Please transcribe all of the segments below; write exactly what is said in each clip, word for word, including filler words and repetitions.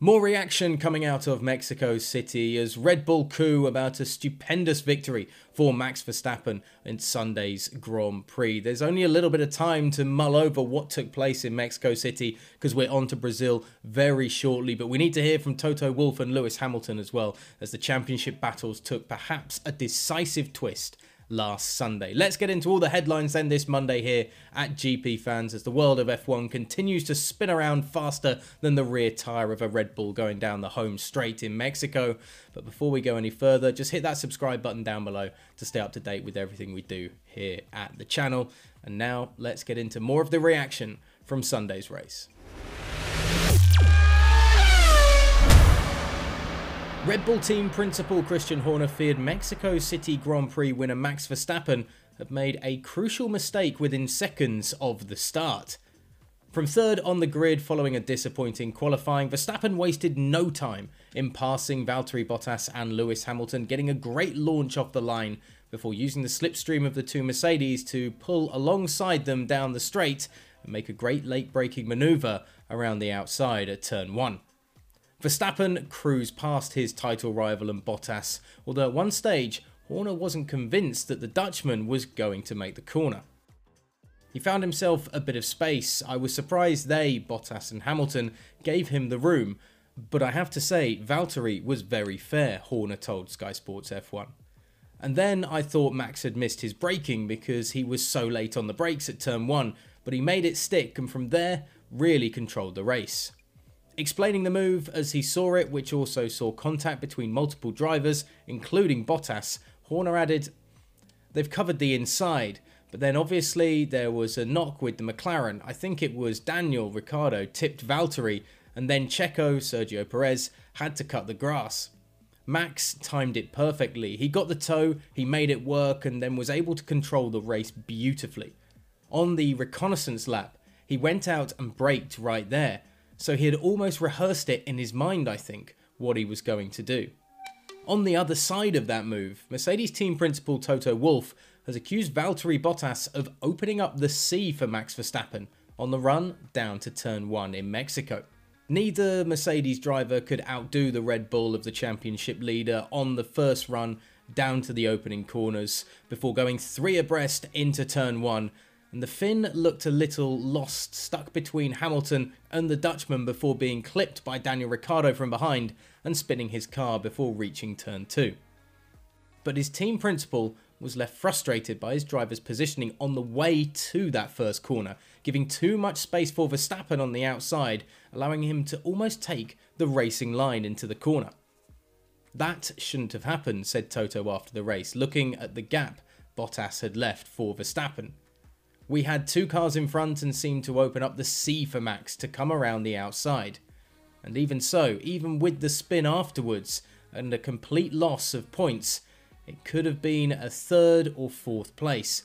More reaction coming out of Mexico City as Red Bull coup about a stupendous victory for Max Verstappen in Sunday's Grand Prix. There's only a little bit of time to mull over what took place in Mexico City because we're on to Brazil very shortly, but we need to hear from Toto Wolff and Lewis Hamilton as well as the championship battles took perhaps a decisive twist last Sunday. Let's get into all the headlines then this Monday here at G P Fans as the world of F one continues to spin around faster than the rear tyre of a Red Bull going down the home straight in Mexico. But before we go any further, just hit that subscribe button down below to stay up to date with everything we do here at the channel. And now let's get into more of the reaction from Sunday's race. Red Bull team principal Christian Horner feared Mexico City Grand Prix winner Max Verstappen had made a crucial mistake within seconds of the start. From third on the grid following a disappointing qualifying, Verstappen wasted no time in passing Valtteri Bottas and Lewis Hamilton, getting a great launch off the line before using the slipstream of the two Mercedes to pull alongside them down the straight and make a great late-breaking manoeuvre around the outside at turn one. Verstappen cruised past his title rival and Bottas, although at one stage, Horner wasn't convinced that the Dutchman was going to make the corner. He found himself a bit of space. I was surprised they, Bottas and Hamilton, gave him the room, but I have to say, Valtteri was very fair, Horner told Sky Sports F one. And then I thought Max had missed his braking because he was so late on the brakes at turn one, but he made it stick and from there, really controlled the race. Explaining the move as he saw it, which also saw contact between multiple drivers, including Bottas, Horner added, "They've covered the inside, but then obviously there was a knock with the McLaren. I think it was Daniel Ricciardo tipped Valtteri, and then Checo, Sergio Pérez, had to cut the grass. Max timed it perfectly. He got the toe, he made it work, and then was able to control the race beautifully. On the reconnaissance lap, he went out and braked right there. So he had almost rehearsed it in his mind, I think, what he was going to do." On the other side of that move, Mercedes team principal Toto Wolff has accused Valtteri Bottas of opening up the sea for Max Verstappen on the run down to turn one in Mexico. Neither Mercedes driver could outdo the Red Bull of the championship leader on the first run down to the opening corners before going three abreast into turn one, and the Finn looked a little lost, stuck between Hamilton and the Dutchman before being clipped by Daniel Ricciardo from behind and spinning his car before reaching turn two. But his team principal was left frustrated by his driver's positioning on the way to that first corner, giving too much space for Verstappen on the outside, allowing him to almost take the racing line into the corner. "That shouldn't have happened," said Toto after the race, looking at the gap Bottas had left for Verstappen. "We had two cars in front and seemed to open up the sea for Max to come around the outside. And even so, even with the spin afterwards and a complete loss of points, it could have been a third or fourth place.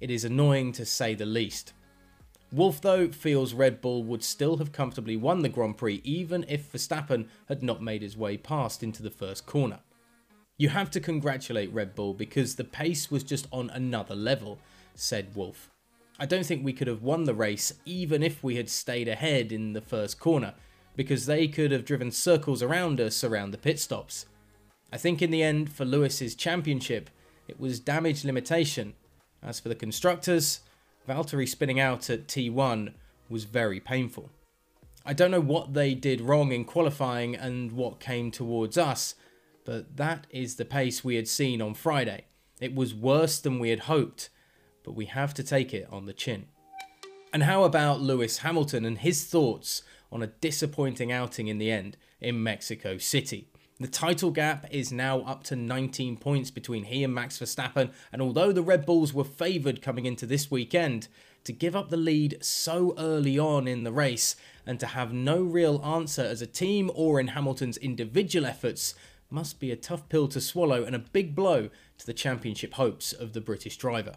It is annoying to say the least." Wolff, though, feels Red Bull would still have comfortably won the Grand Prix even if Verstappen had not made his way past into the first corner. "You have to congratulate Red Bull because the pace was just on another level," said Wolff. "I don't think we could have won the race even if we had stayed ahead in the first corner, because they could have driven circles around us around the pit stops. I think in the end, for Lewis's championship, it was damage limitation. As for the constructors, Valtteri spinning out at T one was very painful. I don't know what they did wrong in qualifying and what came towards us, but that is the pace we had seen on Friday. It was worse than we had hoped, but we have to take it on the chin." And how about Lewis Hamilton and his thoughts on a disappointing outing in the end in Mexico City? The title gap is now up to nineteen points between he and Max Verstappen, and although the Red Bulls were favoured coming into this weekend, to give up the lead so early on in the race and to have no real answer as a team or in Hamilton's individual efforts must be a tough pill to swallow and a big blow to the championship hopes of the British driver.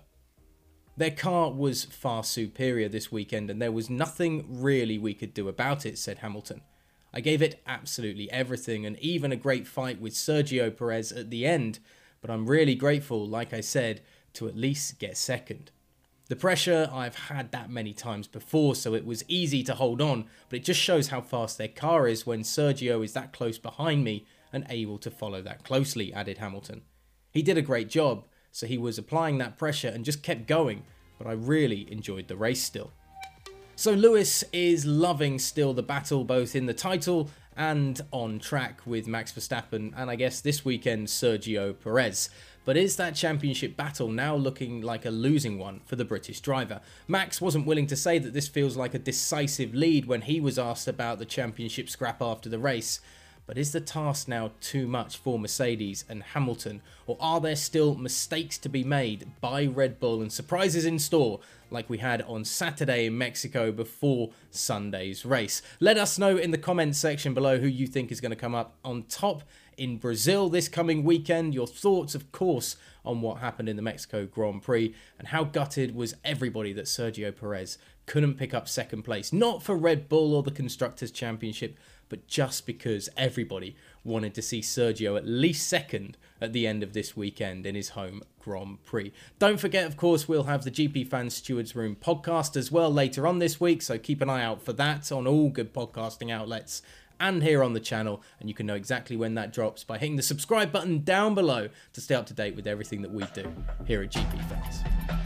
"Their car was far superior this weekend and there was nothing really we could do about it," said Hamilton. "I gave it absolutely everything and even a great fight with Sergio Perez at the end, but I'm really grateful, like I said, to at least get second. The pressure, I've had that many times before, so it was easy to hold on, but it just shows how fast their car is when Sergio is that close behind me and able to follow that closely," added Hamilton. "He did a great job, so he was applying that pressure and just kept going, but I really enjoyed the race still." So Lewis is loving still the battle, both in the title and on track with Max Verstappen, and I guess this weekend Sergio Perez. But is that championship battle now looking like a losing one for the British driver? Max wasn't willing to say that this feels like a decisive lead when he was asked about the championship scrap after the race. But is the task now too much for Mercedes and Hamilton? Or are there still mistakes to be made by Red Bull and surprises in store like we had on Saturday in Mexico before Sunday's race? Let us know in the comments section below who you think is going to come up on top in Brazil this coming weekend, your thoughts, of course, on what happened in the Mexico Grand Prix, and how gutted was everybody that Sergio Perez couldn't pick up second place, not for Red Bull or the Constructors' Championship, but just because everybody wanted to see Sergio at least second at the end of this weekend in his home Grand Prix. Don't forget, of course, we'll have the G P Fans Stewards Room podcast as well later on this week, so keep an eye out for that on all good podcasting outlets and here on the channel, and you can know exactly when that drops by hitting the subscribe button down below to stay up to date with everything that we do here at G P Fans.